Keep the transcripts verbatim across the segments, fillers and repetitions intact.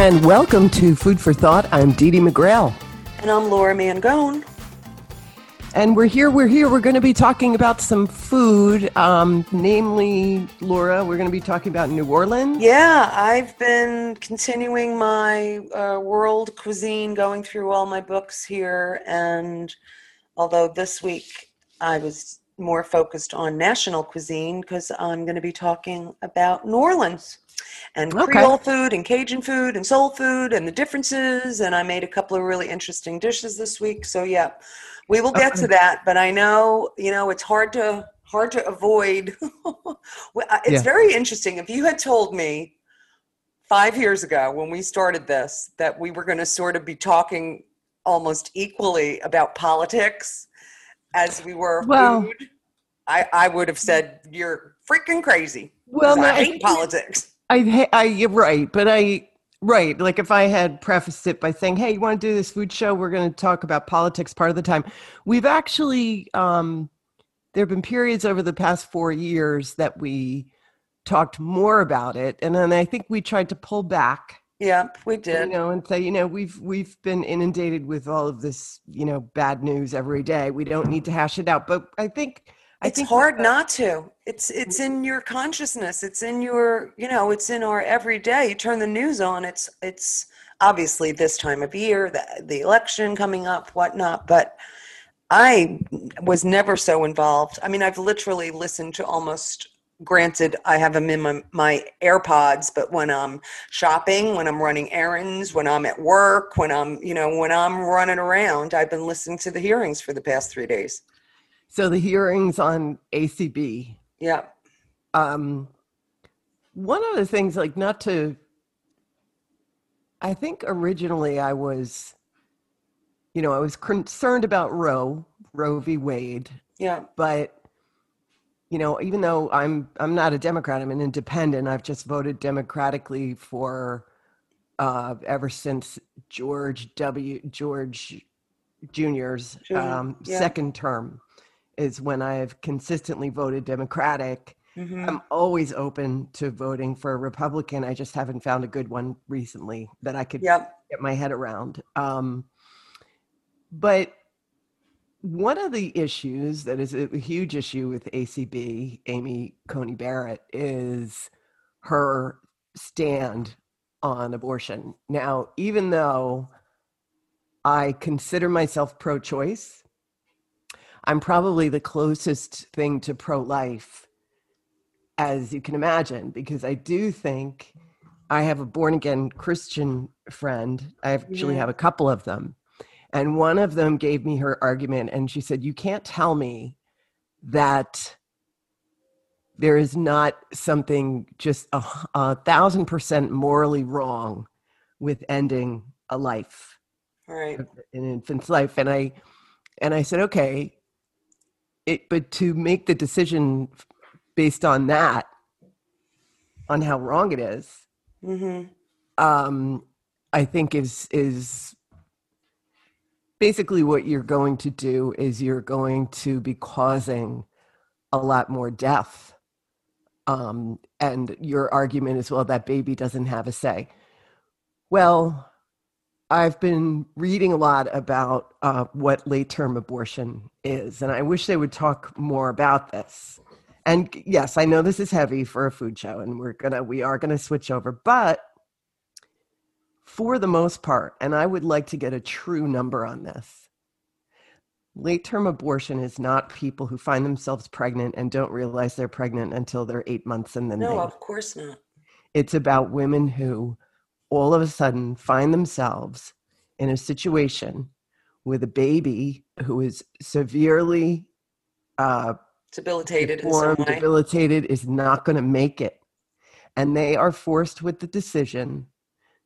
And welcome to Food for Thought. I'm Didi McGraw. And I'm Laura Mangone. And we're here, we're here. We're going to be talking about some food, um, namely, Laura, we're going to be talking about New Orleans. Yeah, I've been continuing my uh, world cuisine, going through all my books here. And although this week I was more focused on national cuisine because I'm going to be talking about New Orleans. And Creole okay. food and Cajun food and soul food and the differences. And I made a couple of really interesting dishes this week. So yeah, we will get okay. to that. But I know, you know, it's hard to, hard to avoid. It's yeah. very interesting. If you had told me five years ago when we started this, that we were going to sort of be talking almost equally about politics as we were well, food, I, I would have said, you're freaking crazy. Well, no, I hate I, politics. I, I, you're right, but I, right, like if I had prefaced it by saying, hey, you want to do this food show? We're going to talk about politics part of the time. We've actually, um, there have been periods over the past four years that we talked more about it. And then I think we tried to pull back. Yeah, we did. You know, and say, you know, we've, we've been inundated with all of this, you know, bad news every day. We don't need to hash it out. But I think I it's hard that, not to. It's it's in your consciousness. It's in your, you know, it's in our everyday. You turn the news on. It's it's obviously this time of year, the, the election coming up, whatnot. But I was never so involved. I mean, I've literally listened to almost, granted, I have them in my, my AirPods, but when I'm shopping, when I'm running errands, when I'm at work, when I'm, you know, when I'm running around, I've been listening to the hearings for the past three days. So the hearings on A C B. Yeah. Um, one of the things, like not to, I think originally I was, you know, I was concerned about Roe, Roe v. Wade. Yeah. But, you know, even though I'm, I'm not a Democrat, I'm an independent. I've just voted democratically for, uh, ever since George W. George Junior's um, yeah. second term. Is when I've consistently voted Democratic. Mm-hmm. I'm always open to voting for a Republican. I just haven't found a good one recently that I could yep. get my head around. Um, but one of the issues that is a huge issue with A C B, Amy Coney Barrett, is her stand on abortion. Now, even though I consider myself pro-choice, I'm probably the closest thing to pro-life, as you can imagine, because I do think I have a born-again Christian friend. I actually yeah. have a couple of them. And one of them gave me her argument, and she said, you can't tell me that there is not something just a, a thousand percent morally wrong with ending a life, right. an infant's life. And I, and I said, okay. It, but to make the decision based on that, on how wrong it is, mm-hmm. um, I think is is basically what you're going to do is you're going to be causing a lot more death. Um, and your argument is, well, that baby doesn't have a say. Well, I've been reading a lot about uh, what late-term abortion is, and I wish they would talk more about this. And yes, I know this is heavy for a food show, and we're gonna we are gonna switch over, but for the most part, and I would like to get a true number on this. Late-term abortion is not people who find themselves pregnant and don't realize they're pregnant until they're eight months and then no, they of course not. It's about women who all of a sudden find themselves in a situation with a baby who is severely uh, debilitated, deformed, in some way. debilitated, is not going to make it. And they are forced with the decision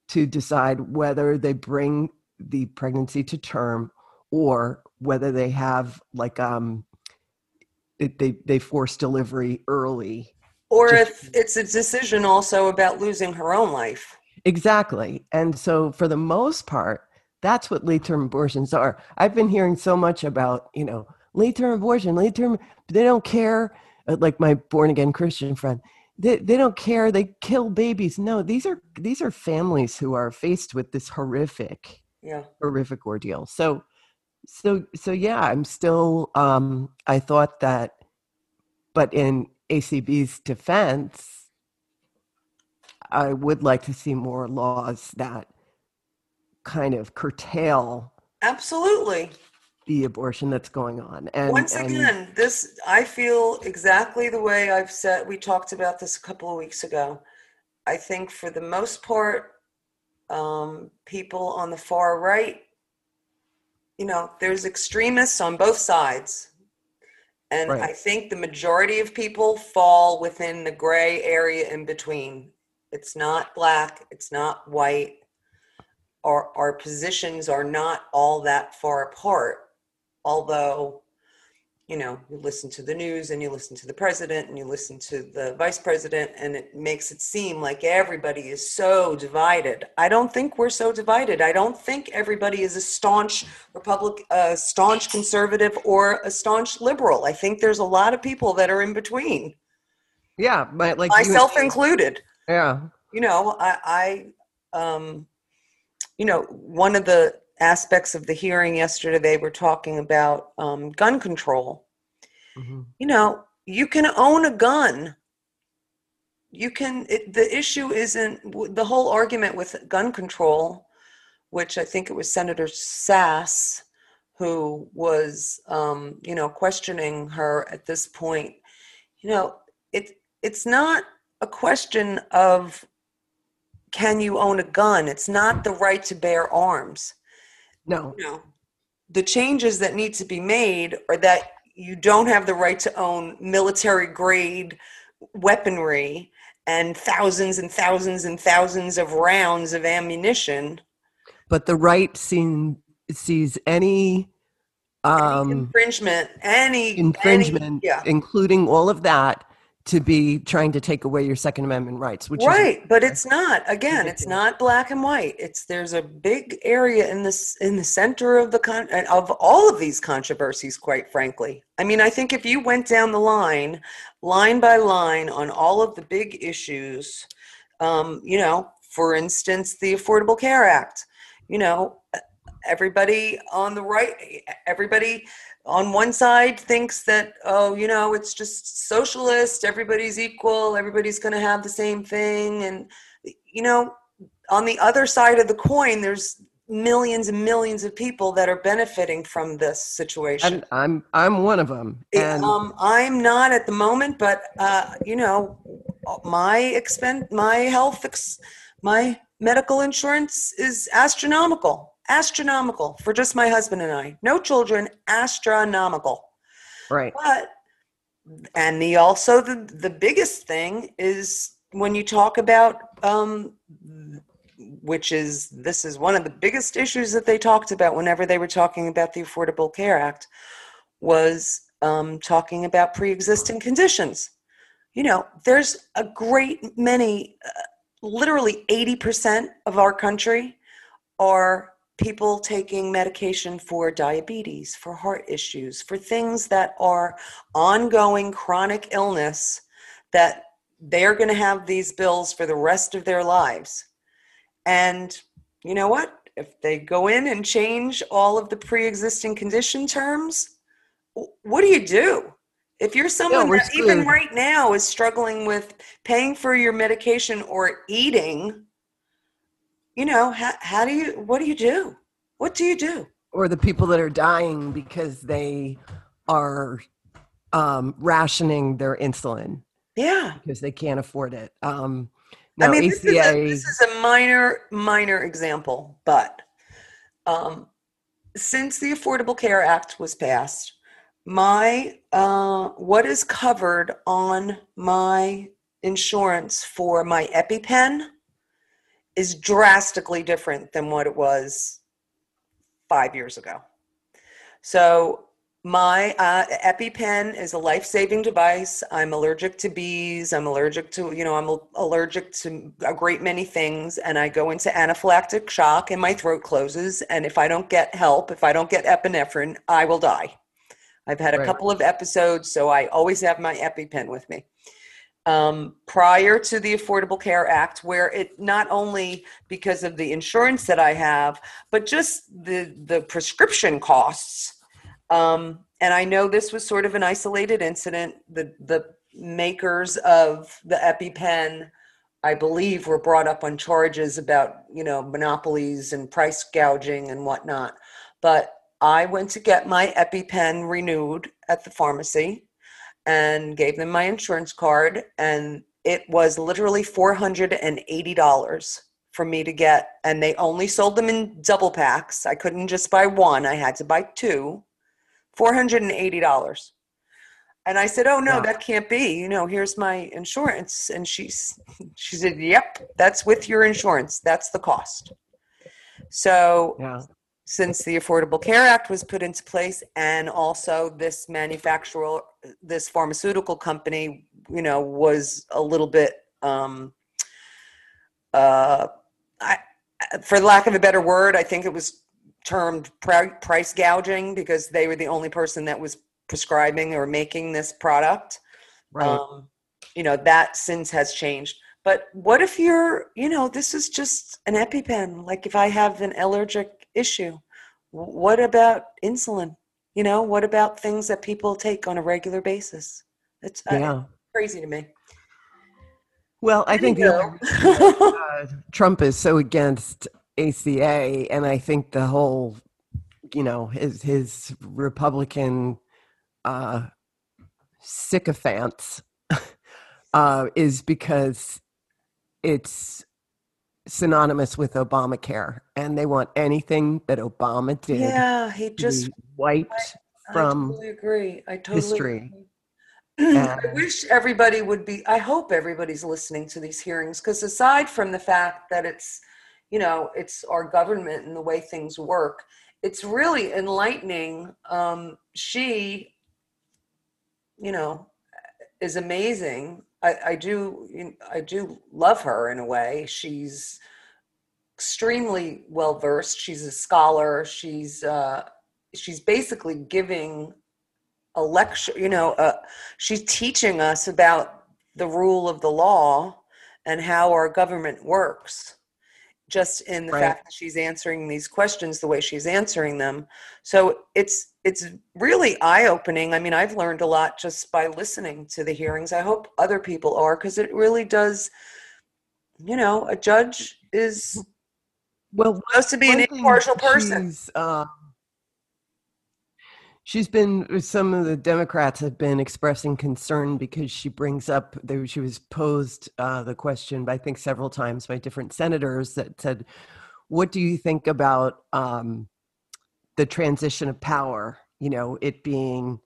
to decide whether they bring the pregnancy to term or whether they have like, um, they, they force delivery early. Or to- if it's a decision also about losing her own life. Exactly. And so for the most part, that's what late-term abortions are. I've been hearing so much about, you know, late-term abortion, late-term, they don't care. Like my born-again Christian friend, They, they don't care. They kill babies. No, these are these are families who are faced with this horrific, yeah. horrific ordeal. So, so, so yeah, I'm still. Um, I thought that, but in A C B's defense, I would like to see more laws that kind of curtail absolutely the abortion that's going on. And once again, and this, I feel exactly the way I've said, we talked about this a couple of weeks ago. I think for the most part, um, people on the far right, you know, there's extremists on both sides. And right. I think the majority of people fall within the gray area in between. It's not black, it's not white. Our, our positions are not all that far apart. Although, you know, you listen to the news and you listen to the president and you listen to the vice president, and it makes it seem like everybody is so divided. I don't think we're so divided. I don't think everybody is a staunch Republic, a staunch conservative or a staunch liberal. I think there's a lot of people that are in between. Yeah. But like myself you, included. Yeah. You know, I, I, um, you know, one of the aspects of the hearing yesterday, they were talking about um, gun control. Mm-hmm. You know, you can own a gun. You can, it, the issue isn't, the whole argument with gun control, which I think it was Senator Sass who was, um, you know, questioning her at this point. You know, it it's not a question of, can you own a gun? It's not the right to bear arms. No. You know, the changes that need to be made are that you don't have the right to own military grade weaponry and thousands and thousands and thousands of rounds of ammunition. But the right seen, sees any, um, any infringement, any infringement, any, yeah. including all of that, to be trying to take away your Second Amendment rights, which right, is- but it's not. Again, it's not black and white. It's there's a big area in this in the center of the con- of all of these controversies. Quite frankly, I mean, I think if you went down the line, line by line, on all of the big issues, um, you know, for instance, the Affordable Care Act. You know, everybody on the right, everybody. on one side thinks that, oh, you know, it's just socialist, everybody's equal, everybody's going to have the same thing. And, you know, on the other side of the coin, there's millions and millions of people that are benefiting from this situation. I'm I'm, I'm one of them. And- um, I'm not at the moment, but, uh, you know, my expense, my health, ex- my medical insurance is astronomical. Astronomical for just my husband and I. No children, astronomical. Right. But, and the also the, the biggest thing is when you talk about, um, which is, this is one of the biggest issues that they talked about whenever they were talking about the Affordable Care Act, was um, talking about pre-existing conditions. You know, there's a great many, uh, literally eighty percent of our country are people taking medication for diabetes, for heart issues, for things that are ongoing chronic illness that they're going to have these bills for the rest of their lives. And you know what? If they go in and change all of the pre-existing condition terms, what do you do? If you're someone yeah, that screwed. Even right now is struggling with paying for your medication or eating, you know, how, how do you, what do you do? What do you do? Or the people that are dying because they are um, rationing their insulin. Yeah. Because they can't afford it. Um, now, I mean, A C A... this, is a, this is a minor, minor example, but um, since the Affordable Care Act was passed, my, uh, what is covered on my insurance for my EpiPen is drastically different than what it was five years ago. So my uh, EpiPen is a life-saving device. I'm allergic to bees. I'm allergic to, you know, I'm allergic to a great many things, and I go into anaphylactic shock and my throat closes. And if I don't get help, if I don't get epinephrine, I will die. I've had a right. couple of episodes, so I always have my EpiPen with me. um, prior to the Affordable Care Act, where it not only because of the insurance that I have, but just the, the prescription costs. Um, and I know this was sort of an isolated incident. The, the makers of the EpiPen, I believe, were brought up on charges about, you know, monopolies and price gouging and whatnot. But I went to get my EpiPen renewed at the pharmacy and gave them my insurance card, and it was literally four hundred eighty dollars for me to get, and they only sold them in double packs. I couldn't just buy one. I had to buy two. four hundred eighty dollars. And I said, oh, no, wow. That can't be. You know, here's my insurance. And she's, she said, yep, that's with your insurance. That's the cost. So yeah. Since the Affordable Care Act was put into place, and also this manufacturer, this pharmaceutical company, you know, was a little bit, um, uh, I, for lack of a better word, I think it was termed price gouging, because they were the only person that was prescribing or making this product. Right. Um, you know, that since has changed. But what if you're, you know, this is just an EpiPen. Like if I have an allergic issue, what about insulin? You know, what about things that people take on a regular basis? It's yeah. uh, crazy to me. Well, I think you know. uh, Trump is so against A C A, and I think the whole, you know, his, his Republican uh, sycophants uh, is because it's synonymous with Obamacare, and they want anything that Obama did. Yeah, he just wiped I, from I totally agree. I totally history. Agree. And I wish everybody would be, I hope everybody's listening to these hearings, because aside from the fact that it's, you know, it's our government and the way things work, it's really enlightening. Um, she, you know, is amazing. I, I do, I do love her in a way. She's extremely well versed. She's a scholar. She's, uh, she's basically giving a lecture. You know, uh, she's teaching us about the rule of the law and how our government works, just in the right. fact that she's answering these questions the way she's answering them. So it's it's really eye-opening. I mean, I've learned a lot just by listening to the hearings. I hope other people are, because it really does, you know, a judge is well, supposed to be an impartial person. She's, uh, she's been, some of the Democrats have been expressing concern because she brings up, they, she was posed uh, the question, I think several times by different senators that said, what do you think about um, the transition of power? You know, it being,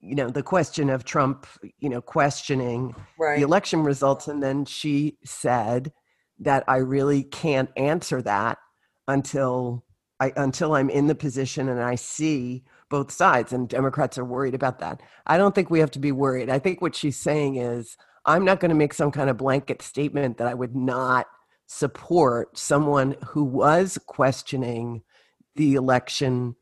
you know, the question of Trump, you know, questioning right. the election results. And then she said that I really can't answer that until I, until I'm in the position and I see both sides, and Democrats are worried about that. I don't think we have to be worried. I think what she's saying is, I'm not going to make some kind of blanket statement that I would not support someone who was questioning the election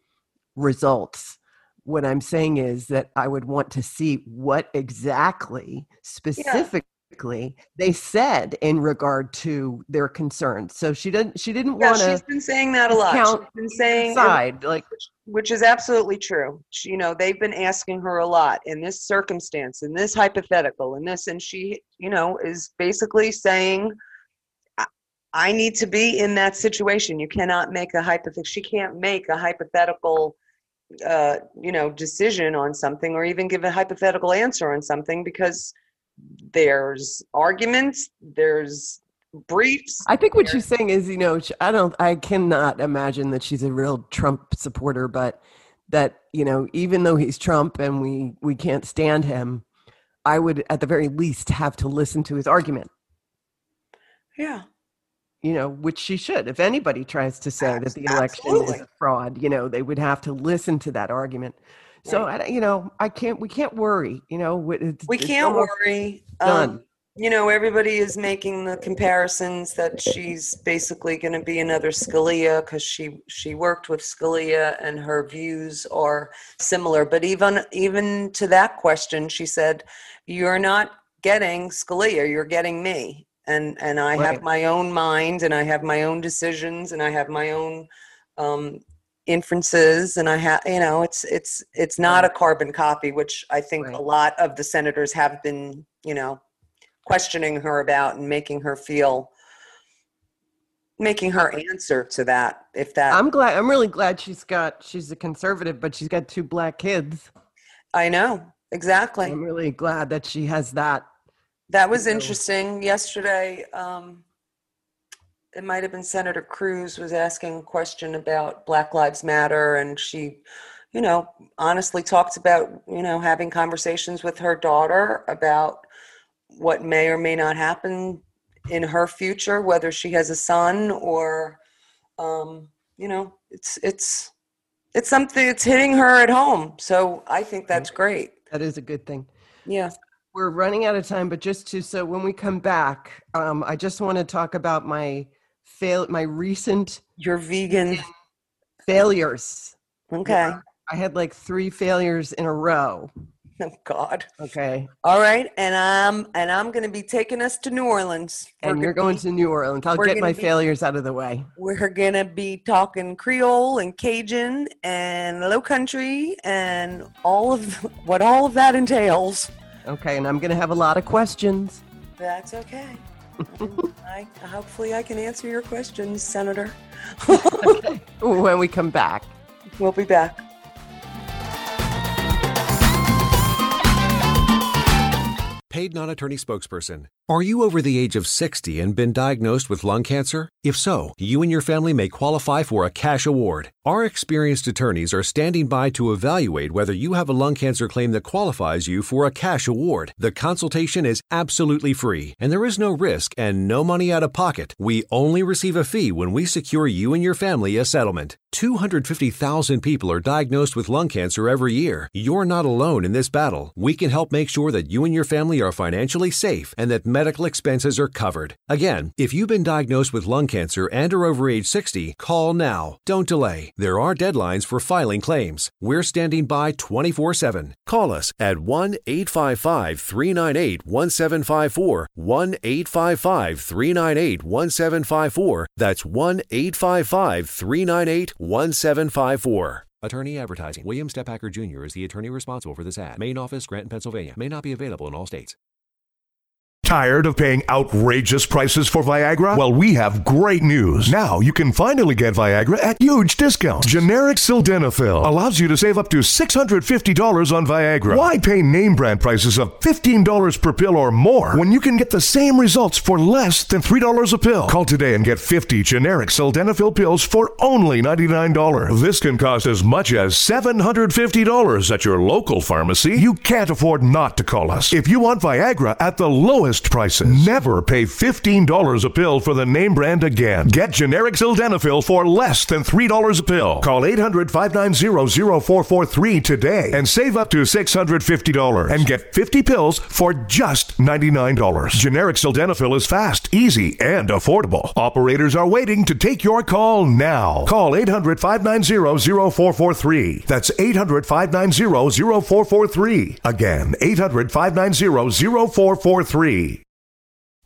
results. What I'm saying is that I would want to see what exactly, specifically, yeah. they said in regard to their concerns. So she didn't, she didn't yeah, want to. She's been saying that a lot. She's been saying side, like. Which is absolutely true. She, you know, they've been asking her a lot in this circumstance, in this hypothetical, in this, and she, you know, is basically saying, I, I need to be in that situation. You cannot make a hypothetical, she can't make a hypothetical, uh, you know, decision on something, or even give a hypothetical answer on something, because there's arguments, there's briefs. I think what she's saying is, you know, I don't, I cannot imagine that she's a real Trump supporter, but that, you know, even though he's Trump and we, we can't stand him, I would at the very least have to listen to his argument. Yeah. You know, which she should. If anybody tries to say that the election Absolutely. Is a fraud, you know, they would have to listen to that argument. Right. So, I, you know, I can't, we can't worry, you know. It, we can't worry. Done. Um, You know, everybody is making the comparisons that she's basically going to be another Scalia, because she, she worked with Scalia and her views are similar. But even even to that question, she said, you're not getting Scalia, you're getting me. And, and I right. have my own mind, and I have my own decisions, and I have my own um, inferences. And I have, you know, it's, it's, it's not right. a carbon copy, which I think right. a lot of the senators have been, you know, questioning her about and making her feel, making her answer to that. If that, I'm glad, I'm really glad she's got, she's a conservative, but she's got two black kids. I know. Exactly. I'm really glad that she has that. That was interesting. Yesterday, um, it might have been Senator Cruz was asking a question about Black Lives Matter, and she, you know, honestly talked about, you know, having conversations with her daughter about what may or may not happen in her future, whether she has a son or, um, you know, it's it's it's something that's hitting her at home. So I think that's great. That is a good thing. Yeah. We're running out of time, but just to, so when we come back, um, I just want to talk about my fail, my recent your vegan failures. Okay. Yeah, I had like three failures in a row. Oh God. Okay. All right. And I'm, and I'm going to be taking us to New Orleans. We're and you're going be, to New Orleans. I'll get my be, failures out of the way. We're going to be talking Creole and Cajun and Low Country and all of what all of that entails. Okay, and I'm going to have a lot of questions. That's okay. I, hopefully I can answer your questions, Senator. Okay. When we come back. We'll be back. Paid non-attorney spokesperson. Are you over the age of sixty and been diagnosed with lung cancer? If so, you and your family may qualify for a cash award. Our experienced attorneys are standing by to evaluate whether you have a lung cancer claim that qualifies you for a cash award. The consultation is absolutely free, and there is no risk and no money out of pocket. We only receive a fee when we secure you and your family a settlement. two hundred fifty thousand people are diagnosed with lung cancer every year. You're not alone in this battle. We can help make sure that you and your family are financially safe and that medical expenses are covered. Again, if you've been diagnosed with lung cancer and are over age sixty, call now. Don't delay. There are deadlines for filing claims. We're standing by twenty-four seven. Call us at one eight five five, three nine eight, one seven five four, one eight five five, three nine eight, one seven five four. That's one eight five five, three nine eight, one seven five four. Attorney advertising. William Steppacker Junior is the attorney responsible for this ad. Main office, Granton, Pennsylvania. May not be available in all states. Tired of paying outrageous prices for Viagra? Well, we have great news. Now you can finally get Viagra at huge discounts. Generic sildenafil allows you to save up to six hundred fifty dollars on Viagra. Why pay name brand prices of fifteen dollars per pill or more when you can get the same results for less than three dollars a pill? Call today and get fifty generic sildenafil pills for only ninety-nine dollars. This can cost as much as seven hundred fifty dollars at your local pharmacy. You can't afford not to call us. If you want Viagra at the lowest prices. Never pay fifteen dollars a pill for the name brand again. Get generic sildenafil for less than three dollars a pill. Call eight hundred, five nine zero, zero four four three today and save up to six hundred fifty dollars and get fifty pills for just ninety-nine dollars. Generic sildenafil is fast, easy, and affordable. Operators are waiting to take your call now. Call eight hundred, five nine zero, zero four four three. That's eight hundred, five nine zero, zero four four three. Again, eight hundred, five nine zero, zero four four three.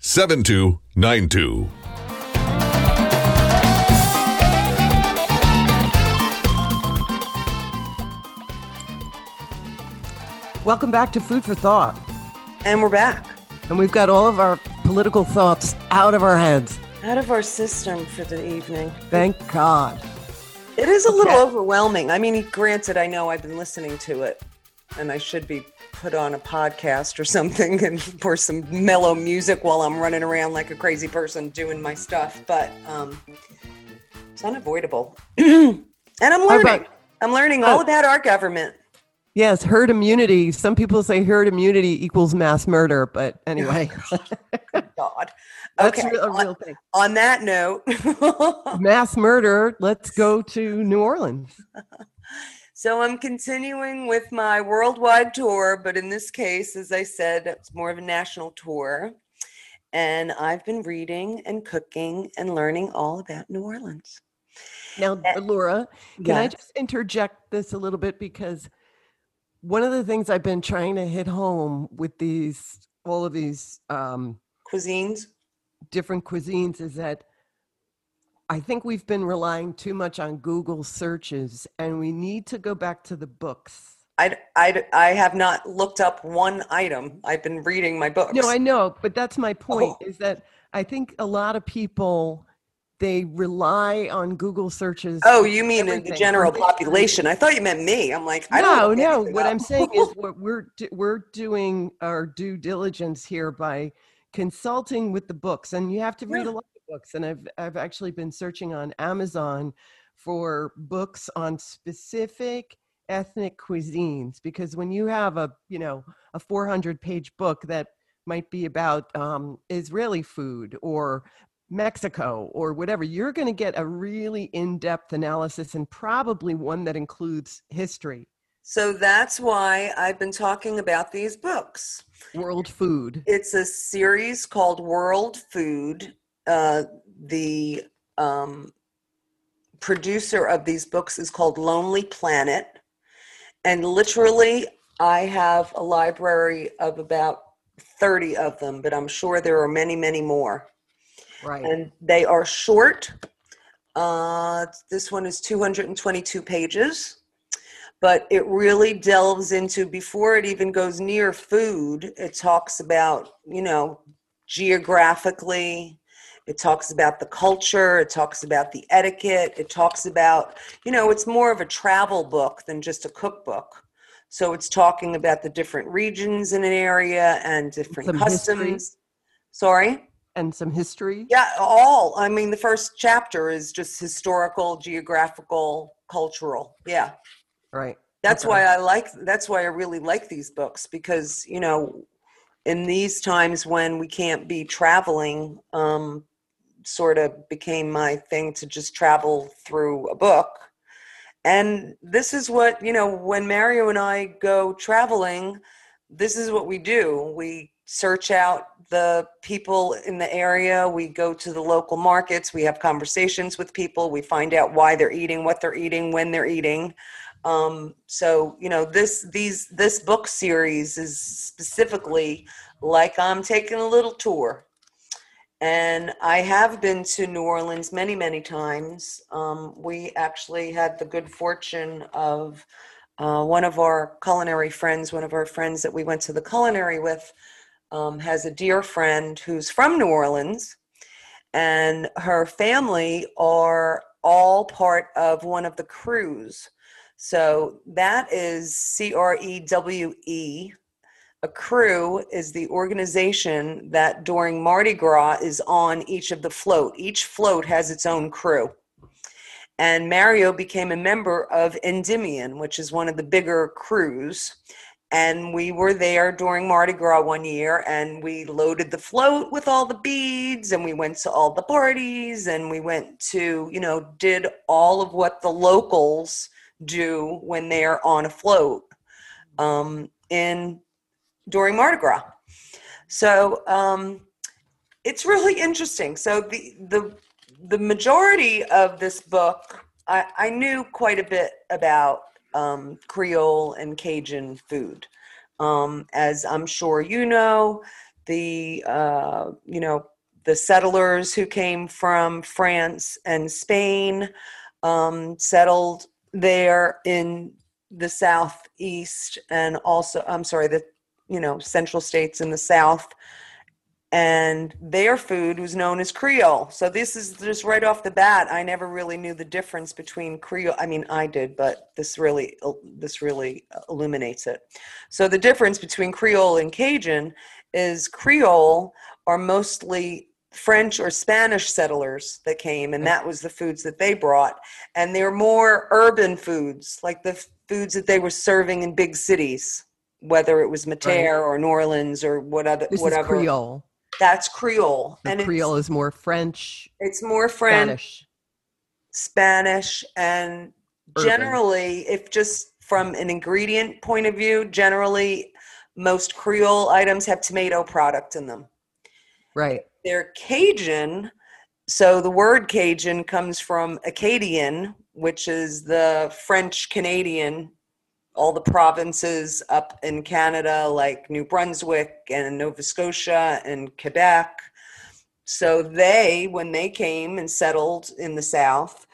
seven two nine two. Welcome back to Food for Thought. And we're back. And we've got all of our political thoughts out of our heads. Out of our system for the evening. Thank God. It is a little okay. overwhelming. I mean, granted, I know I've been listening to it, and I should be put on a podcast or something and pour some mellow music while I'm running around like a crazy person doing my stuff, but um, it's unavoidable. And I'm learning. About, I'm learning all uh, about our government. Yes, herd immunity. Some people say herd immunity equals mass murder, but anyway. God. Okay. That's a real thing. On that note. Mass murder. Let's go to New Orleans. So I'm continuing with my worldwide tour, but in this case, as I said, it's more of a national tour. And I've been reading and cooking and learning all about New Orleans. Now, and, Laura, can yes. I just interject this a little bit? Because one of the things I've been trying to hit home with these, all of these um, cuisines, different cuisines, is that I think we've been relying too much on Google searches, and we need to go back to the books. I, I, I have not looked up one item. I've been reading my books. No, I know, but that's my point, oh. is that I think a lot of people, they rely on Google searches. Oh, you mean everything. In the general population. I thought you meant me. I'm like, I no, don't know. No, what up. I'm saying is what we're, we're doing our due diligence here by consulting with the books, and you have to read yeah. a lot. Books. And I've I've actually been searching on Amazon for books on specific ethnic cuisines, because when you have a you know a four hundred page book that might be about um, Israeli food or Mexico or whatever, you're going to get a really in-depth analysis, and probably one that includes history. So that's why I've been talking about these books. World Food. It's a series called World Food. Uh, the um, producer of these books is called Lonely Planet. And literally, I have a library of about thirty of them, but I'm sure there are many, many more. Right. And they are short. Uh, this one is two hundred twenty-two pages, but it really delves into, before it even goes near food, it talks about, you know, geographically. It talks about the culture. It talks about the etiquette. It talks about, you know, it's more of a travel book than just a cookbook. So it's talking about the different regions in an area and different some customs. History. Sorry? And some history? Yeah, all. I mean, the first chapter is just historical, geographical, cultural. Yeah. Right. That's okay. why I like, that's why I really like these books, because, you know, in these times when we can't be traveling, um, sort of became my thing to just travel through a book. And this is what, you know, when Mario and I go traveling, this is what we do. We search out the people in the area. We go to the local markets. We have conversations with people. We find out why they're eating, what they're eating, when they're eating. Um, so, you know, this, these, this book series is specifically like I'm taking a little tour. And I have been to New Orleans many, many times. Um, we actually had the good fortune of uh, one of our culinary friends, one of our friends that we went to the culinary with, um, has a dear friend who's from New Orleans. And her family are all part of one of the crews. So that is C R E W E. A crew is the organization that during Mardi Gras is on each of the float. Each float has its own crew. And Mario became a member of Endymion, which is one of the bigger crews. And we were there during Mardi Gras one year, and we loaded the float with all the beads, and we went to all the parties, and we went to, you know, did all of what the locals do when they're on a float um, in during Mardi Gras. So um, it's really interesting. So the the the majority of this book, I, I knew quite a bit about um, Creole and Cajun food. Um, as I'm sure you know, the uh, you know the settlers who came from France and Spain um, settled there in the Southeast, and also, I'm sorry, the you know, central states in the South, and their food was known as Creole. So this is just right off the bat. I never really knew the difference between Creole. I mean, I did, but this really, this really illuminates it. So the difference between Creole and Cajun is Creole are mostly French or Spanish settlers that came, and that was the foods that they brought. And they're more urban foods, like the foods that they were serving in big cities, whether it was Mater right. or New Orleans or what other, this whatever. Is Creole. That's Creole. The and Creole is more French. It's more French, Spanish, Spanish and urban. Generally, if just from an ingredient point of view, generally most Creole items have tomato product in them. Right. They're Cajun. So the word Cajun comes from Acadian, which is the French Canadian, all the provinces up in Canada, like New Brunswick and Nova Scotia and Quebec. So they, when they came and settled in the South,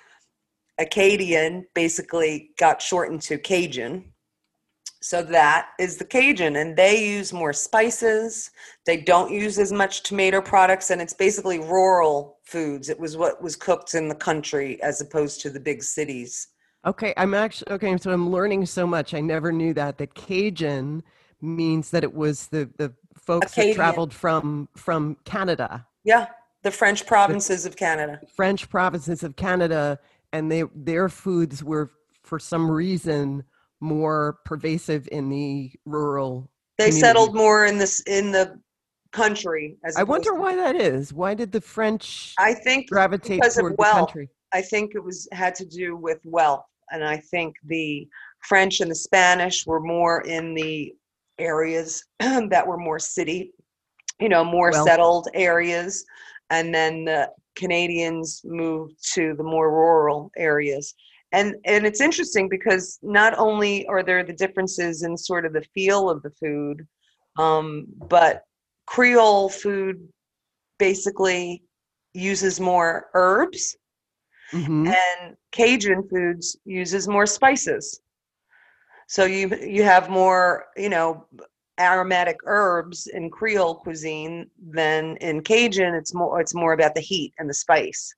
Acadian basically got shortened to Cajun. So that is the Cajun, and they use more spices. They don't use as much tomato products, and it's basically rural foods. It was what was cooked in the country as opposed to the big cities. Okay, I'm actually, okay, so I'm learning so much. I never knew that, that Cajun means that it was the, the folks Acadian. That traveled from, from Canada. Yeah, the French provinces the, of Canada. French provinces of Canada, and they their foods were, for some reason, more pervasive in the rural they community. Settled more in this in the country as I wonder to, why that is. Why did the French I think gravitate because toward of wealth. The country? I think it was had to do with wealth, and I think the French and the Spanish were more in the areas that were more city, you know, more wealth. Settled areas, and then the Canadians moved to the more rural areas. And and it's interesting because not only are there the differences in sort of the feel of the food, um, but Creole food basically uses more herbs, mm-hmm. and Cajun foods uses more spices. So you you have more, you know, aromatic herbs in Creole cuisine than in Cajun. It's more it's more about the heat and the spice.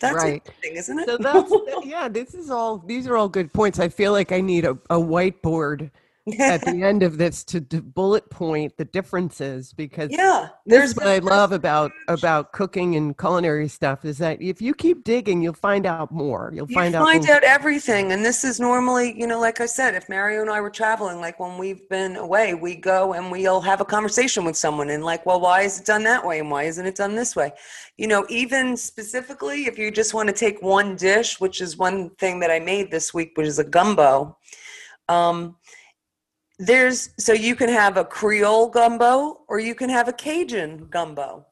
That's right. Interesting, isn't it? So that's, yeah, this is all, these are all good points. I feel like I need a, a whiteboard at the end of this to, to bullet point the differences, because yeah, there's what I love about, about cooking and culinary stuff is that if you keep digging, you'll find out more. You'll find out You find out, out everything. And this is normally, you know, like I said, if Mario and I were traveling, like when we've been away, we go and we'll have a conversation with someone and like, well, why is it done that way? And why isn't it done this way? You know, even specifically, if you just want to take one dish, which is one thing that I made this week, which is a gumbo. Um, There's so you can have a Creole gumbo or you can have a Cajun gumbo.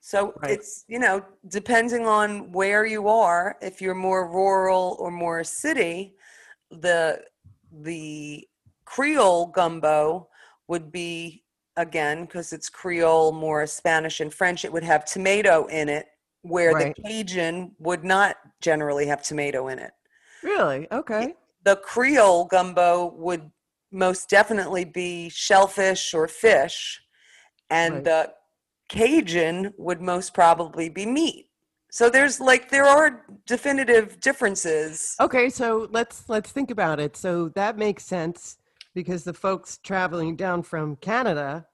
So right. It's, you know, depending on where you are, if you're more rural or more city, the the Creole gumbo would be, again, because it's Creole, more Spanish and French, it would have tomato in it, where right. the Cajun would not generally have tomato in it. Really? Okay. The Creole gumbo would most definitely be shellfish or fish, and right. the Cajun would most probably be meat. So there's like, there are definitive differences. Okay, so let's let's think about it. So that makes sense, because the folks traveling down from Canada,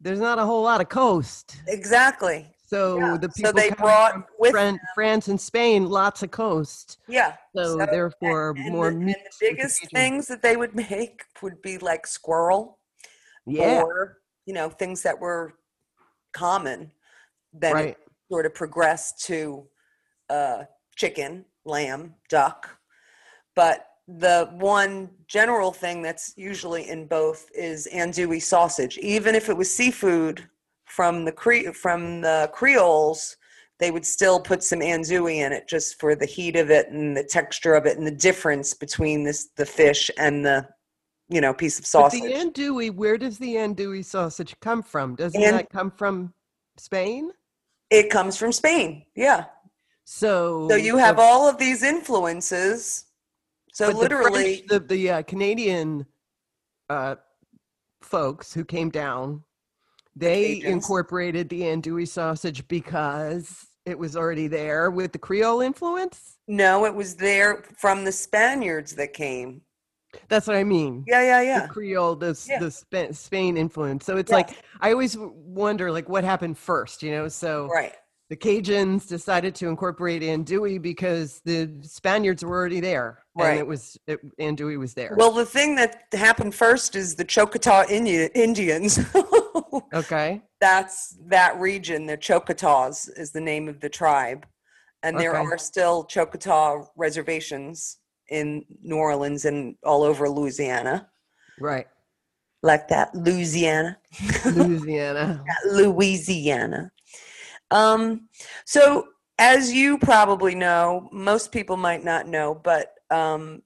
there's not a whole lot of coast. Exactly. So yeah. the people so they brought from with Fran- France and Spain, lots of coast. Yeah. So, so therefore, and, and more. The, meat and the biggest things that they would make would be like squirrel, yeah. or you know, things that were common. Then right. it sort of progressed to uh, chicken, lamb, duck. But the one general thing that's usually in both is andouille sausage, even if it was seafood. From the Cre- from the Creoles, they would still put some andouille in it just for the heat of it and the texture of it and the difference between this the fish and the, you know, piece of sausage. But the andouille, where does the andouille sausage come from? Doesn't and that come from Spain? It comes from Spain, yeah. So, so you have the, all of these influences. So literally, the French, the, the uh, Canadian uh, folks who came down. They agents. incorporated the andouille sausage because it was already there with the Creole influence? No, it was there from the Spaniards that came. That's what I mean. Yeah, yeah, yeah. The Creole, the, yeah. the Sp- Spain influence. So it's yeah. like, I always wonder, like, what happened first, you know? So right. the Cajuns decided to incorporate andouille because the Spaniards were already there. Right. And it was, it, andouille was there. Well, the thing that happened first is the Choctaw Indi- Indians. Okay. That's that region. The Choctaws is the name of the tribe. And there okay. are still Choctaw reservations in New Orleans and all over Louisiana. Right. Like that Louisiana. Louisiana. Louisiana. Um, so as you probably know, most people might not know, but um,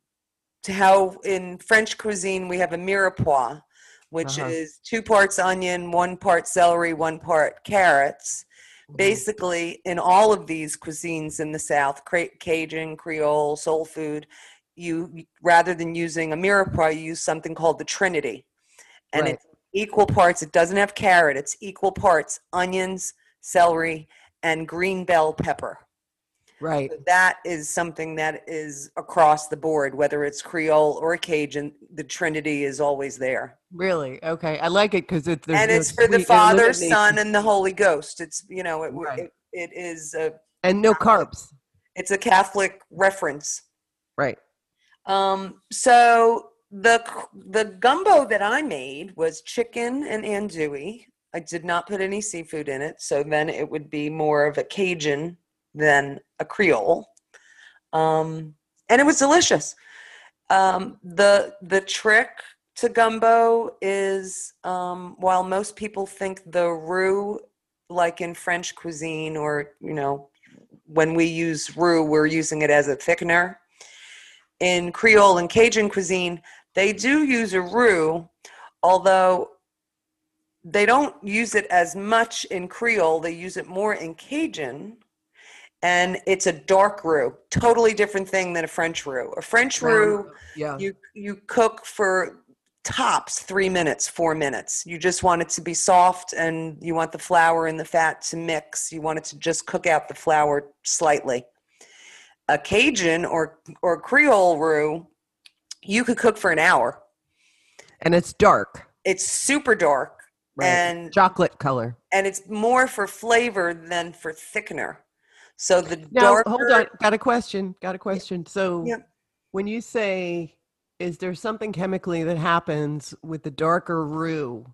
to how in French cuisine we have a mirepoix, which uh-huh. is two parts onion, one part celery, one part carrots. Mm-hmm. Basically, in all of these cuisines in the South, Cajun, Creole, soul food, you rather than using a mirepoix, you use something called the Trinity. And right. it's equal parts. It doesn't have carrot. It's equal parts onions, celery, and green bell pepper. Right. So that is something that is across the board, whether it's Creole or Cajun, the Trinity is always there. Really? Okay. I like it because it's... And it's for the Father, Son, and the Holy Ghost. It's, you know, it right. it, it is... A, and no carbs. It's a Catholic reference. Right. Um. So the the gumbo that I made was chicken and andouille. I did not put any seafood in it, so then it would be more of a Cajun than a Creole. Um, and it was delicious. Um, the the trick to gumbo is, um, while most people think the roux, like in French cuisine, or, you know, when we use roux, we're using it as a thickener. In Creole and Cajun cuisine, they do use a roux, although they don't use it as much in Creole. They use it more in Cajun. And it's a dark roux, totally different thing than a French roux. A French roux, yeah. you you cook for tops three minutes, four minutes. You just want it to be soft, and you want the flour and the fat to mix. You want it to just cook out the flour slightly. A Cajun or or Creole roux, you could cook for an hour. And it's dark. It's super dark. Right. And chocolate color. And it's more for flavor than for thickener. So the darker- now, hold on, got a question, got a question. So yeah. when you say, is there something chemically that happens with the darker roux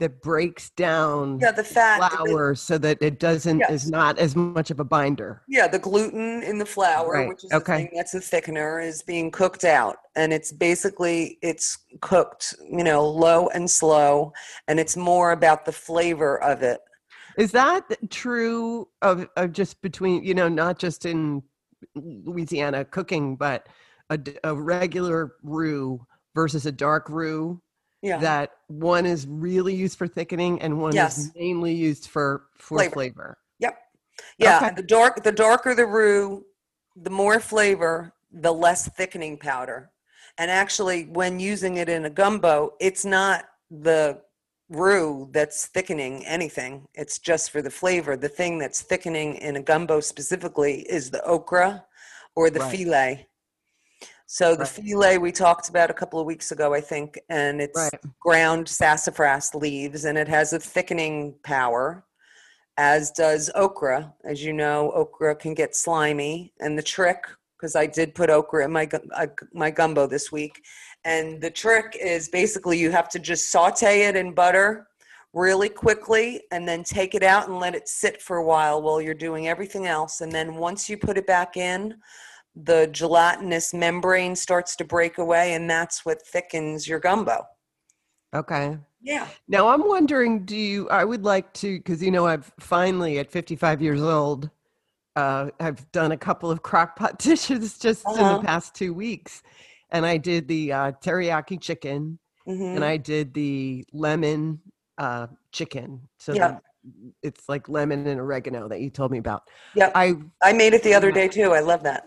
that breaks down yeah, the fat, flour the, so that it doesn't, yes. is not as much of a binder? Yeah, the gluten in the flour, right. which is okay. the thing that's a thickener, is being cooked out. And it's basically, it's cooked, you know, low and slow, and it's more about the flavor of it. Is that true of, of just between, you know, not just in Louisiana cooking, but a, a regular roux versus a dark roux? Yeah. That one is really used for thickening and one yes. is mainly used for, for flavor. flavor. Yep. Yeah. Okay. The dark, the darker the roux, the more flavor, the less thickening powder. And actually, when using it in a gumbo, it's not the roux that's thickening anything. It's just for the flavor. The thing that's thickening in a gumbo specifically is the okra or the right. filet. So right. the filet we talked about a couple of weeks ago, I think, and it's right. ground sassafras leaves, and it has a thickening power, as does okra. As you know, okra can get slimy, and the trick, because I did put okra in my my gumbo this week. And the trick is basically you have to just saute it in butter really quickly and then take it out and let it sit for a while while you're doing everything else. And then once you put it back in, the gelatinous membrane starts to break away, and that's what thickens your gumbo. Okay. Yeah. Now I'm wondering, do you, I would like to, because, you know, I've finally at fifty-five years old, uh, I've done a couple of crock pot dishes just uh-huh. in the past two weeks. And I did the uh, teriyaki chicken, mm-hmm. and I did the lemon uh, chicken. So yeah. the, it's like lemon and oregano that you told me about. Yeah, I I made it the other day too. I love that.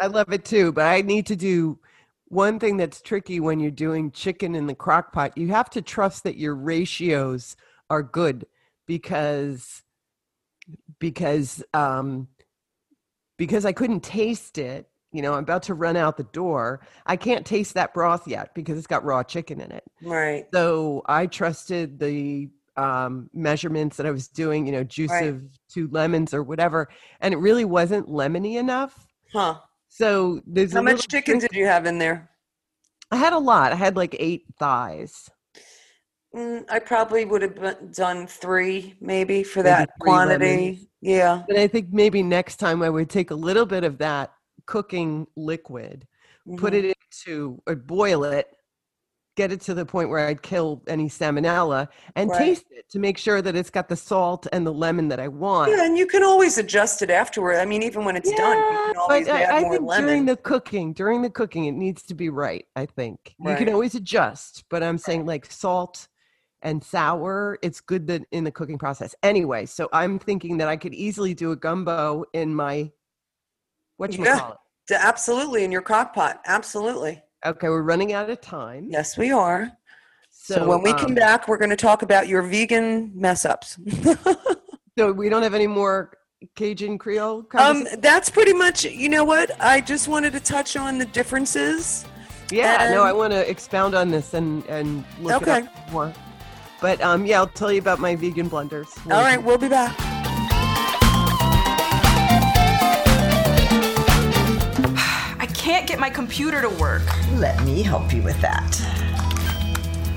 I love it too. But I need to do one thing that's tricky when you're doing chicken in the crock pot. You have to trust that your ratios are good because because um, because I couldn't taste it. You know, I'm about to run out the door. I can't taste that broth yet because it's got raw chicken in it. Right. So I trusted the um, measurements that I was doing, you know, juice right. of two lemons or whatever. And it really wasn't lemony enough. Huh. So there's How a much chicken drink. Did you have in there? I had a lot. I had like eight thighs. Mm, I probably would have done three maybe for maybe that quantity. Lemons. Yeah. And I think maybe next time I would take a little bit of that cooking liquid, mm-hmm. put it into, or boil it, get it to the point where I'd kill any salmonella and right. taste it to make sure that it's got the salt and the lemon that I want. Yeah, and you can always adjust it afterward. I mean, even when it's yeah, done, you can always but add I, I more think lemon. During the cooking, during the cooking, it needs to be right, I think. Right. You can always adjust, but I'm saying like salt and sour, it's good that in the cooking process. Anyway, so I'm thinking that I could easily do a gumbo in my whatchamacallit. Yeah, absolutely. In your crock pot. Absolutely. Okay. We're running out of time. Yes, we are. So, so when we um, come back, we're going to talk about your vegan mess ups. So we don't have any more Cajun Creole. Um, That's pretty much, you know what? I just wanted to touch on the differences. Yeah, and no, I want to expound on this and, and look okay. it up more. But um, yeah, I'll tell you about my vegan blunders. All right. We'll be back. Can't get my computer to work. Let me help you with that.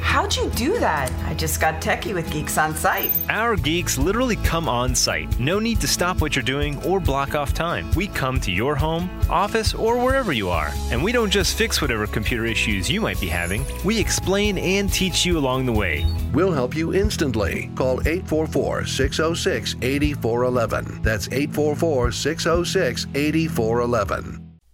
How'd you do that? I just got techie with Geeks On Site. Our geeks literally come on site. No need to stop what you're doing or block off time. We come to your home, office, or wherever you are. And we don't just fix whatever computer issues you might be having. We explain and teach you along the way. We'll help you instantly. Call eight four four, six oh six, eight four one one. That's eight four four, six oh six, eight four one one.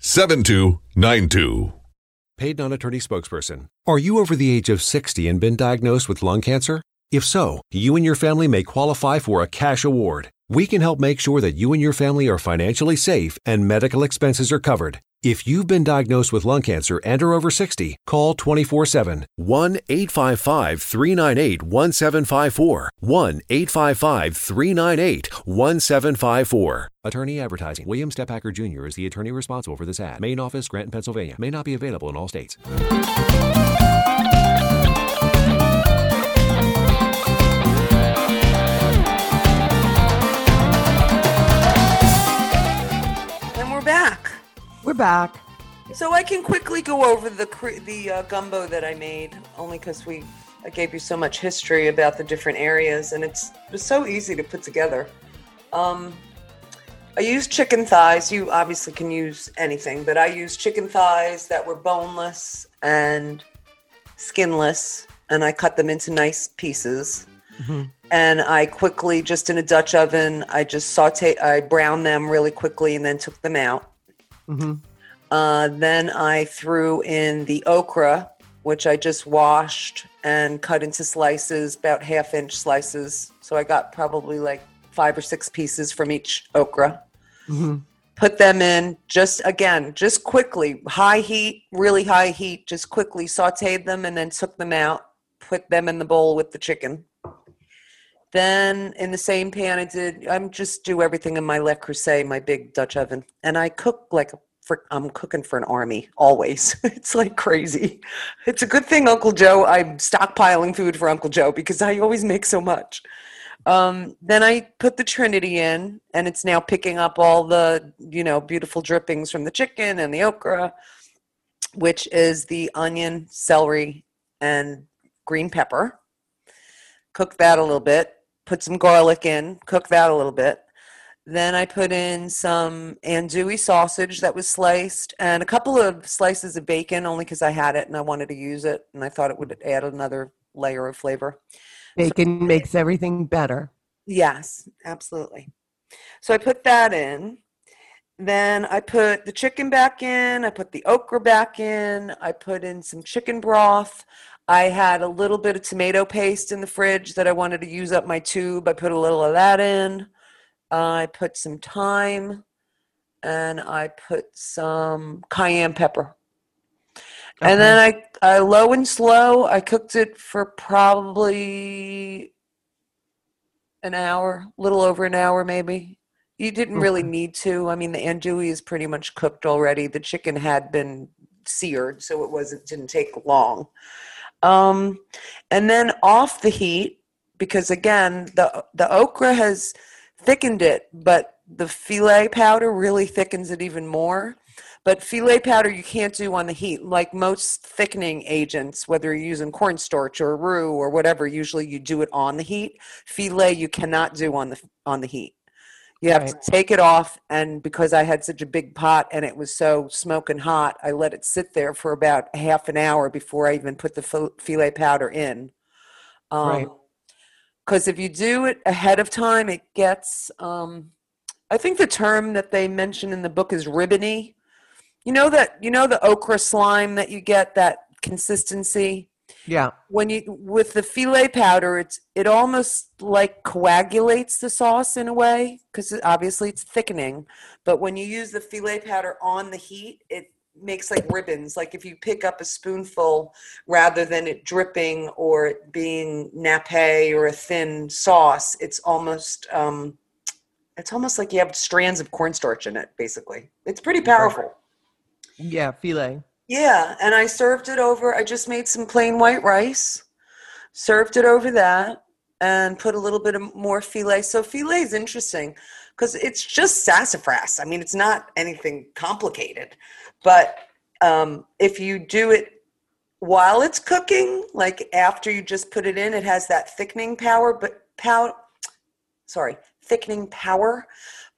seven two nine two. seven two nine two. Paid non-attorney spokesperson. Are you over the age of sixty and been diagnosed with lung cancer? If so, you and your family may qualify for a cash award. We can help make sure that you and your family are financially safe and medical expenses are covered. If you've been diagnosed with lung cancer and are over sixty, call twenty-four seven. one eight five five, three nine eight, one seven five four. one eight five five, three nine eight, one seven five four. Attorney advertising. William Steppacker Junior is the attorney responsible for this ad. Main office, Granton, Pennsylvania. May not be available in all states. And we're back. We're back. So I can quickly go over the the uh, gumbo that I made, only because we I gave you so much history about the different areas, and it's it was so easy to put together. Um, I used chicken thighs. You obviously can use anything, but I used chicken thighs that were boneless and skinless, and I cut them into nice pieces. Mm-hmm. And I quickly, just in a Dutch oven, I just sauteed, I browned them really quickly, and then took them out. Mm-hmm. Uh, then I threw in the okra, which I just washed and cut into slices, about half inch slices. So I got probably like five or six pieces from each okra. Mm-hmm. Put them in just again, just quickly, high heat, really high heat, just quickly sauteed them and then took them out, put them in the bowl with the chicken. Then in the same pan, I did, I'm just do everything in my Le Creuset, my big Dutch oven. And I cook like for, I'm cooking for an army always. It's like crazy. It's a good thing Uncle Joe, I'm stockpiling food for Uncle Joe because I always make so much. Um, then I put the Trinity in, and it's now picking up all the, you know, beautiful drippings from the chicken and the okra, which is the onion, celery, and green pepper. Cook that a little bit. Put some garlic in. Cook that a little bit. Then I put in some andouille sausage that was sliced and a couple of slices of bacon, only because I had it and I wanted to use it, and I thought it would add another layer of flavor. Bacon makes everything better. Yes, absolutely. So I put that in. Then I put the chicken back in. I put the okra back in. I put in some chicken broth. I had a little bit of tomato paste in the fridge that I wanted to use up my tube. I put a little of that in. Uh, I put some thyme, and I put some cayenne pepper. Okay. And then I, I, low and slow, I cooked it for probably an hour, a little over an hour maybe. You didn't okay. really need to. I mean, the andouille is pretty much cooked already. The chicken had been seared, so it wasn't didn't take long. Um, and then off the heat, because again, the the okra has thickened it, but the filet powder really thickens it even more. But filet powder you can't do on the heat. Like most thickening agents, whether you're using cornstarch or roux or whatever, usually you do it on the heat. Filet you cannot do on the on the heat. You have right. to take it off, and because I had such a big pot and it was so smoking hot, I let it sit there for about half an hour before I even put the filet powder in. Um, right. Because if you do it ahead of time, it gets, um, I think the term that they mention in the book is ribbony. You know that, you know the okra slime that you get, that consistency? Yeah. When you, with the filet powder, it's, it almost like coagulates the sauce in a way, because obviously it's thickening. But when you use the filet powder on the heat, it makes like ribbons. Like if you pick up a spoonful rather than it dripping or it being nappé or a thin sauce, it's almost, um, it's almost like you have strands of cornstarch in it, basically. It's pretty powerful. Perfect. Yeah, filet. Yeah, and I served it over, I just made some plain white rice, served it over that, and put a little bit of more filet. So filet is interesting because it's just sassafras. I mean, it's not anything complicated, but um, if you do it while it's cooking, like after you just put it in, it has that thickening power, but pow- sorry, thickening power.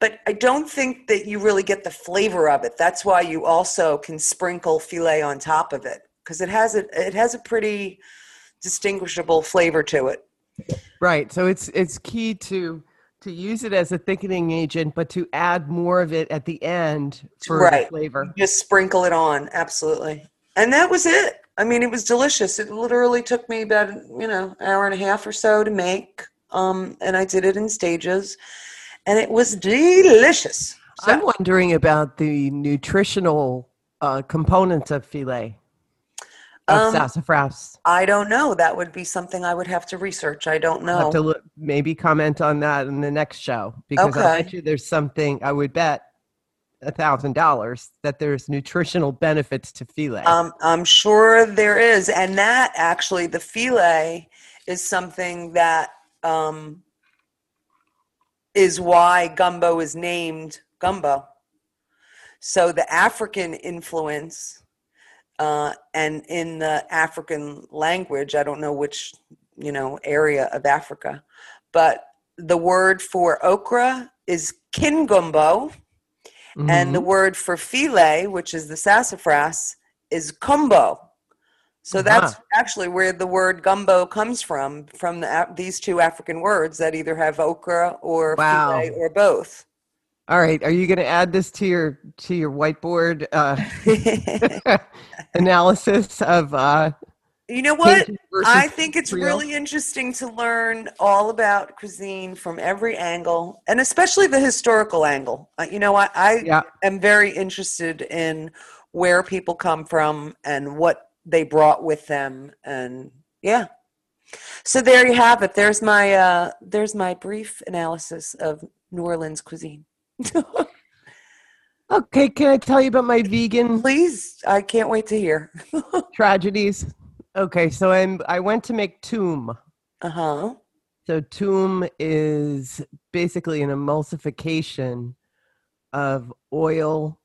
But I don't think that you really get the flavor of it. That's why you also can sprinkle filet on top of it, because it has a, it has a pretty distinguishable flavor to it. Right. So it's it's key to to use it as a thickening agent, but to add more of it at the end for right. the flavor. You just sprinkle it on. Absolutely. And that was it. I mean, it was delicious. It literally took me about, you know, an hour and a half or so to make, um, and I did it in stages. And it was delicious. So, I'm wondering about the nutritional uh, components of filet, of um, sassafras. I don't know. That would be something I would have to research. I don't know. I'll have to look, maybe comment on that in the next show. Because okay. I bet you there's something, I would bet a thousand dollars, that there's nutritional benefits to filet. Um, I'm sure there is. And that actually, the filet is something that... Um, is why gumbo is named gumbo. So the African influence, uh, and in the African language, I don't know which, you know, area of Africa, but the word for okra is kingumbo, mm-hmm. and the word for filet, which is the sassafras, is kumbo. So uh-huh. that's actually where the word gumbo comes from, from the, these two African words that either have okra or wow. filet or both. All right. Are you going to add this to your to your whiteboard uh, analysis of uh, you know what? I think it's real? really interesting to learn all about cuisine from every angle, and especially the historical angle. Uh, you know, I, I yeah. am very interested in where people come from and what they brought with them. And yeah, so there you have it. There's my, uh, there's my brief analysis of New Orleans cuisine. Okay, can I tell you about my vegan? Please, I can't wait to hear. Tragedies. Okay, so I'm, I went to make Toom. Uh-huh. So Toom is basically an emulsification of oil,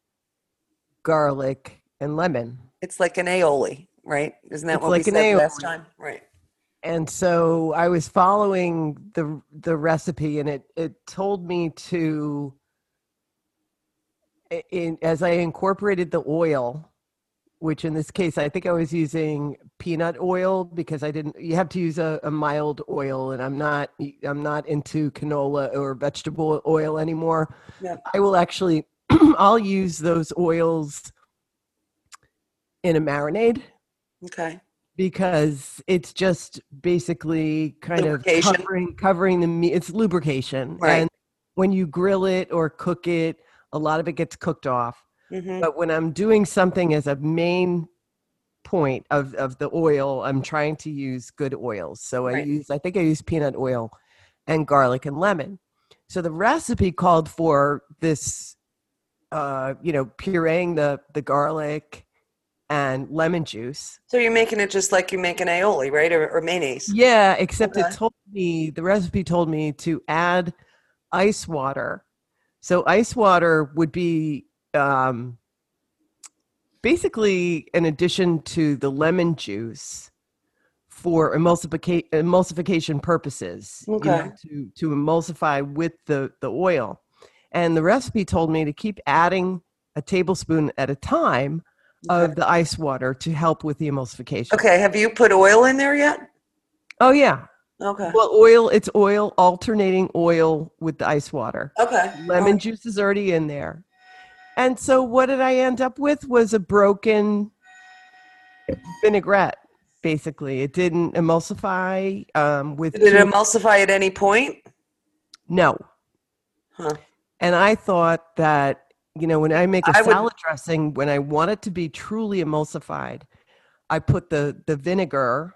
garlic, and lemon. It's like an aioli, right? Isn't that it's what like we said aioli. last time? Right. And so I was following the the recipe, and it, it told me to, in, as I incorporated the oil, which in this case, I think I was using peanut oil because I didn't, you have to use a, a mild oil, and I'm not, I'm not into canola or vegetable oil anymore. Yeah. I will actually, I'll use those oils in a marinade. Okay. Because it's just basically kind of covering, covering the meat. It's lubrication. Right. And when you grill it or cook it, a lot of it gets cooked off. Mm-hmm. But when I'm doing something as a main point of, of the oil, I'm trying to use good oils. So I right. use, I think I use peanut oil and garlic and lemon. So the recipe called for this, uh, you know, pureeing the, the garlic and lemon juice. So you're making it just like you make an aioli, right? Or, or mayonnaise. Yeah, except okay. it told me, the recipe told me to add ice water. So ice water would be um, basically an addition to the lemon juice for emulsifica- emulsification purposes. Okay. You know, to, to emulsify with the, the oil. And the recipe told me to keep adding a tablespoon at a time Okay. of the ice water to help with the emulsification. Okay. Have you put oil in there yet? Oh yeah. Okay. Well, oil, it's oil, alternating oil with the ice water. Okay. Lemon okay. juice is already in there. And so what did I end up with was a broken vinaigrette. Basically it didn't emulsify, um, with. Did it emulsify at any point? No. Huh. And I thought that, you know, when I make a I salad would, dressing, when I want it to be truly emulsified, I put the, the vinegar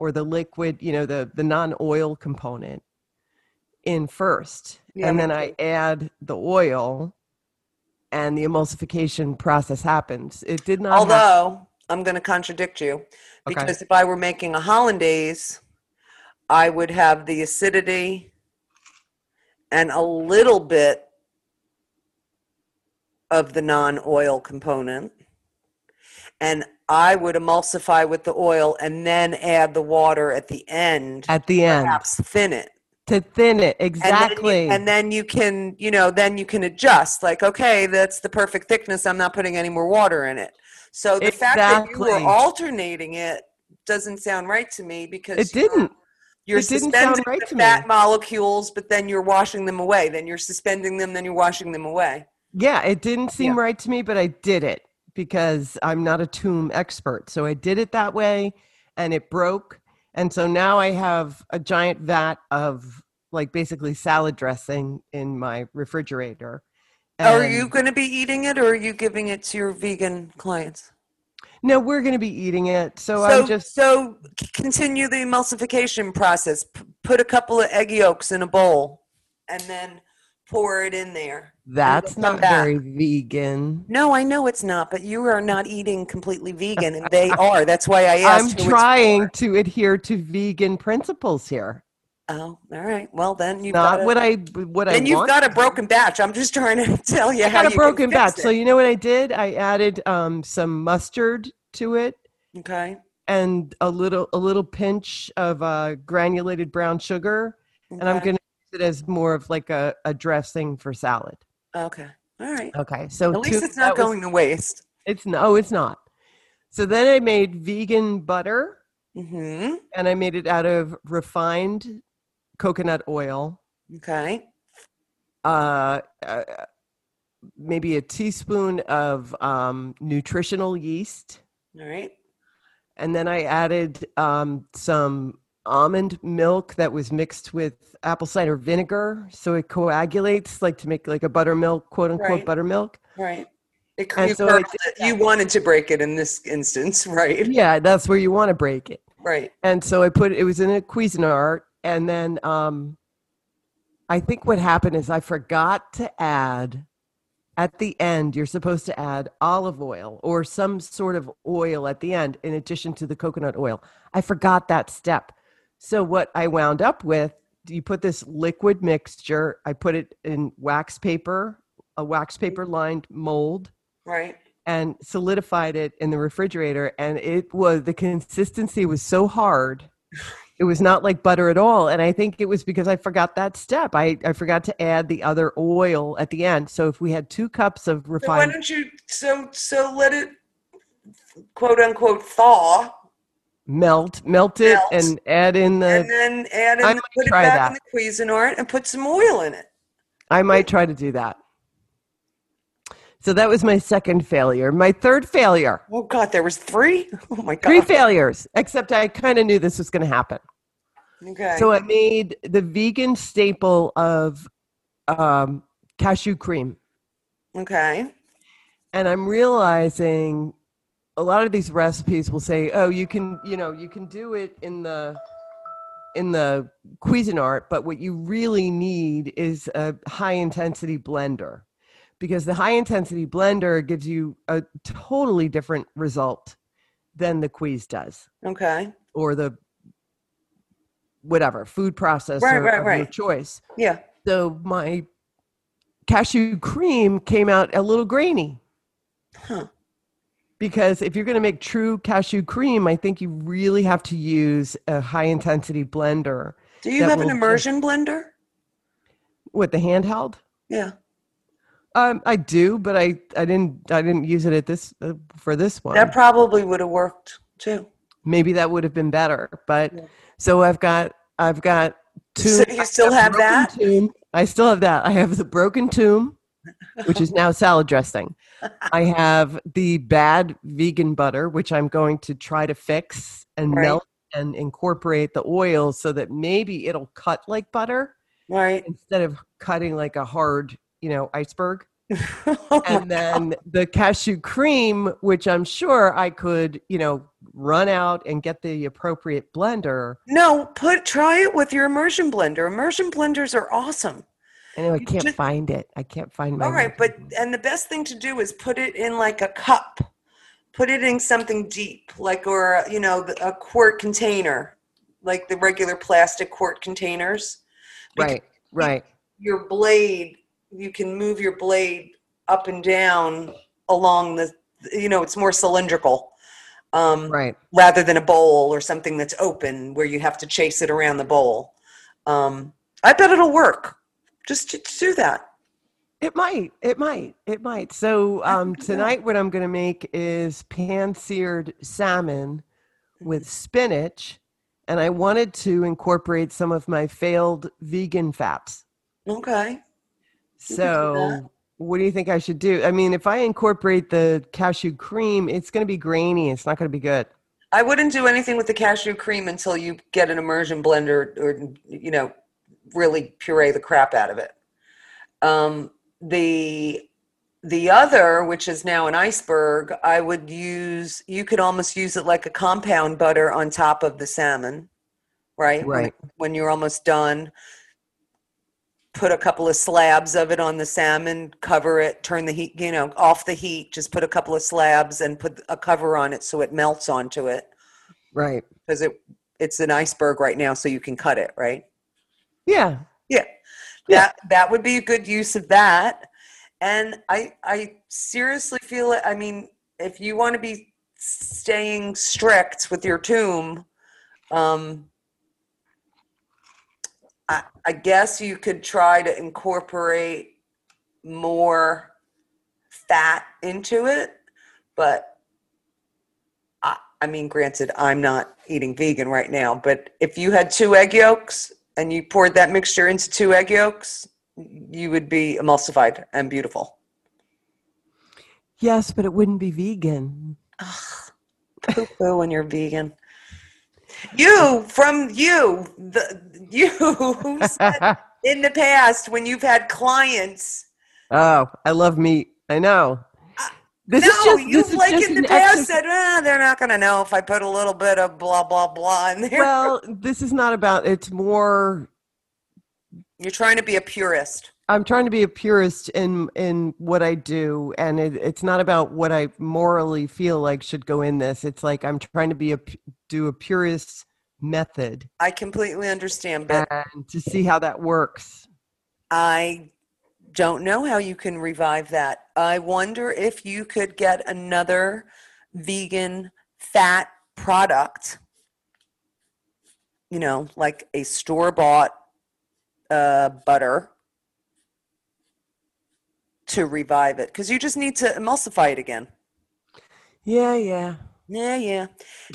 or the liquid, you know, the, the non-oil component in first. Yeah, and then I add the oil and the emulsification process happens. It did not. Although happen. I'm going to contradict you because okay. if I were making a hollandaise, I would have the acidity and a little bit of the non-oil component, and I would emulsify with the oil and then add the water at the end at the end perhaps thin it to thin it exactly and then, you, and then you can you know then you can adjust like okay that's the perfect thickness, I'm not putting any more water in it. So the exactly. fact that you were alternating it doesn't sound right to me because it you didn't You're it didn't suspending sound right the to fat me. molecules, but then you're washing them away. Then you're suspending them, then you're washing them away. Yeah, it didn't seem yeah. right to me, but I did it because I'm not a Toom expert. So I did it that way and it broke. And so now I have a giant vat of like basically salad dressing in my refrigerator. And are you going to be eating it or are you giving it to your vegan clients? No, we're going to be eating it. So, so I'm just. So continue the emulsification process. P- put a couple of egg yolks in a bowl and then pour it in there. That's not back. very vegan. No, I know it's not, but you are not eating completely vegan, and they are. That's why I asked. I'm trying to adhere to vegan principles here. Oh, all right. Well, then you've not got a, what I what I then you've want. got a broken batch. I'm just trying to tell you I how got a you broken can fix batch. It. So you know what I did? I added um, some mustard to it. Okay. And a little a little pinch of uh, granulated brown sugar, okay. and I'm going to use it as more of like a, a dressing for salad. Okay. All right. Okay. So at least two, it's not going was, to waste. It's no, it's not. So then I made vegan butter, mm-hmm. and I made it out of refined coconut oil. Okay. Uh, uh maybe a teaspoon of um, nutritional yeast. All right. And then I added um, some almond milk that was mixed with apple cider vinegar, so it coagulates like to make like a buttermilk, quote unquote right. buttermilk. Right. It, you, so it, it you wanted to break it in this instance, right? Yeah, that's where you want to break it. Right. And so I put it was in a Cuisinart, and then um I think what happened is I forgot to add at the end, you're supposed to add olive oil or some sort of oil at the end, in addition to the coconut oil. I forgot that step. So what I wound up with, you put this liquid mixture, I put it in wax paper, a wax paper lined mold. Right. And solidified it in the refrigerator. And it was, the consistency was so hard. It was not like butter at all. And I think it was because I forgot that step. I, I forgot to add the other oil at the end. So if we had two cups of refined. So why don't you, so, so let it quote unquote thaw. Melt, melt it melt. and add in the. And then add in, I the, put it back that. in the Cuisinart and put some oil in it. I might try to do that. So that was my second failure. My third failure. Oh, God, there was three? Oh, my God. Three failures, except I kind of knew this was going to happen. Okay. So I made the vegan staple of um, cashew cream. Okay. And I'm realizing a lot of these recipes will say, oh, you can, you know, you can do it in the in the Cuisinart, but what you really need is a high-intensity blender. Because the high-intensity blender gives you a totally different result than the Cuis does. Okay. Or the whatever, food processor right, right, of right. your choice. Yeah. So my cashew cream came out a little grainy. Huh. Because if you're going to make true cashew cream, I think you really have to use a high-intensity blender. Do you have an immersion do- blender? What, the handheld? Yeah. Um, I do, but I, I didn't I didn't use it at this uh, for this one. That probably would have worked too. Maybe that would have been better. But yeah. so I've got I've got two. So you still have, have that? Tomb. I still have that. I have the broken tomb, which is now salad dressing. I have the bad vegan butter, which I'm going to try to fix and right. melt and incorporate the oil so that maybe it'll cut like butter, right? Instead of cutting like a hard. you know, iceberg. oh and then God. the cashew cream, which I'm sure I could, you know, run out and get the appropriate blender. No, put, try it with your immersion blender. Immersion blenders are awesome. I know I can't just, find it. I can't find my. All right. But, and the best thing to do is put it in like a cup, put it in something deep, like, or, you know, a quart container, like the regular plastic quart containers. Because right. Right. Your blade, you can move your blade up and down along the, you know, it's more cylindrical um, right. rather than a bowl or something that's open where you have to chase it around the bowl. Um, I bet it'll work. Just to, to do that. It might, it might, it might. So um, tonight what I'm going to make is pan-seared salmon with spinach. And I wanted to incorporate some of my failed vegan fats. Okay. So what do you think I should do? I mean, if I incorporate the cashew cream, it's going to be grainy. It's not going to be good. I wouldn't do anything with the cashew cream until you get an immersion blender or, you know, really puree the crap out of it. Um, the, the other, which is now an iceberg, I would use, you could almost use it like a compound butter on top of the salmon, right? Right. When, when you're almost done. Put a couple of slabs of it on the salmon, cover it, turn the heat, you know, off the heat, just put a couple of slabs and put a cover on it so it melts onto it. Right. Because it it's an iceberg right now, so you can cut it, right? Yeah. Yeah. yeah. That that would be a good use of that. And I I seriously feel it. I mean, if you want to be staying strict with your tomb, um, I, I guess you could try to incorporate more fat into it, but I, I mean, granted, I'm not eating vegan right now, but if you had two egg yolks and you poured that mixture into two egg yolks, you would be emulsified and beautiful. Yes, but it wouldn't be vegan. Ugh, poo-poo when you're vegan. You, from you, the, you said in the past when you've had clients. Oh, I love meat. I know. Uh, this no, is just, you've this like is just in the past exercise. said, oh, they're not going to know if I put a little bit of blah, blah, blah in there. Well, this is not about, it's more. You're trying to be a purist. I'm trying to be a purist in in what I do, and it, it's not about what I morally feel like should go in this. It's like I'm trying to be a do a purist method. I completely understand, but and to see how that works. I don't know how you can revive that. I wonder if you could get another vegan fat product, you know, like a store-bought uh, butter, to revive it, because you just need to emulsify it again. Yeah, yeah. Yeah, yeah.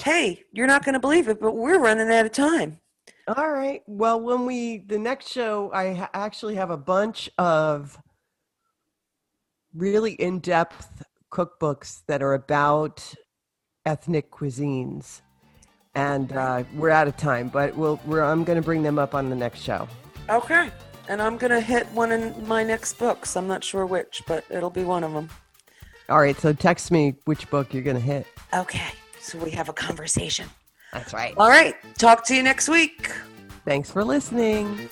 Hey, you're not going to believe it, but we're running out of time. All right. Well, when we, the next show, I ha- actually have a bunch of really in-depth cookbooks that are about ethnic cuisines. And uh, we're out of time, but we'll, we're, I'm going to bring them up on the next show. Okay. And I'm going to hit one in my next books. I'm not sure which, but it'll be one of them. All right. So text me which book you're going to hit. Okay. So we have a conversation. That's right. All right. Talk to you next week. Thanks for listening.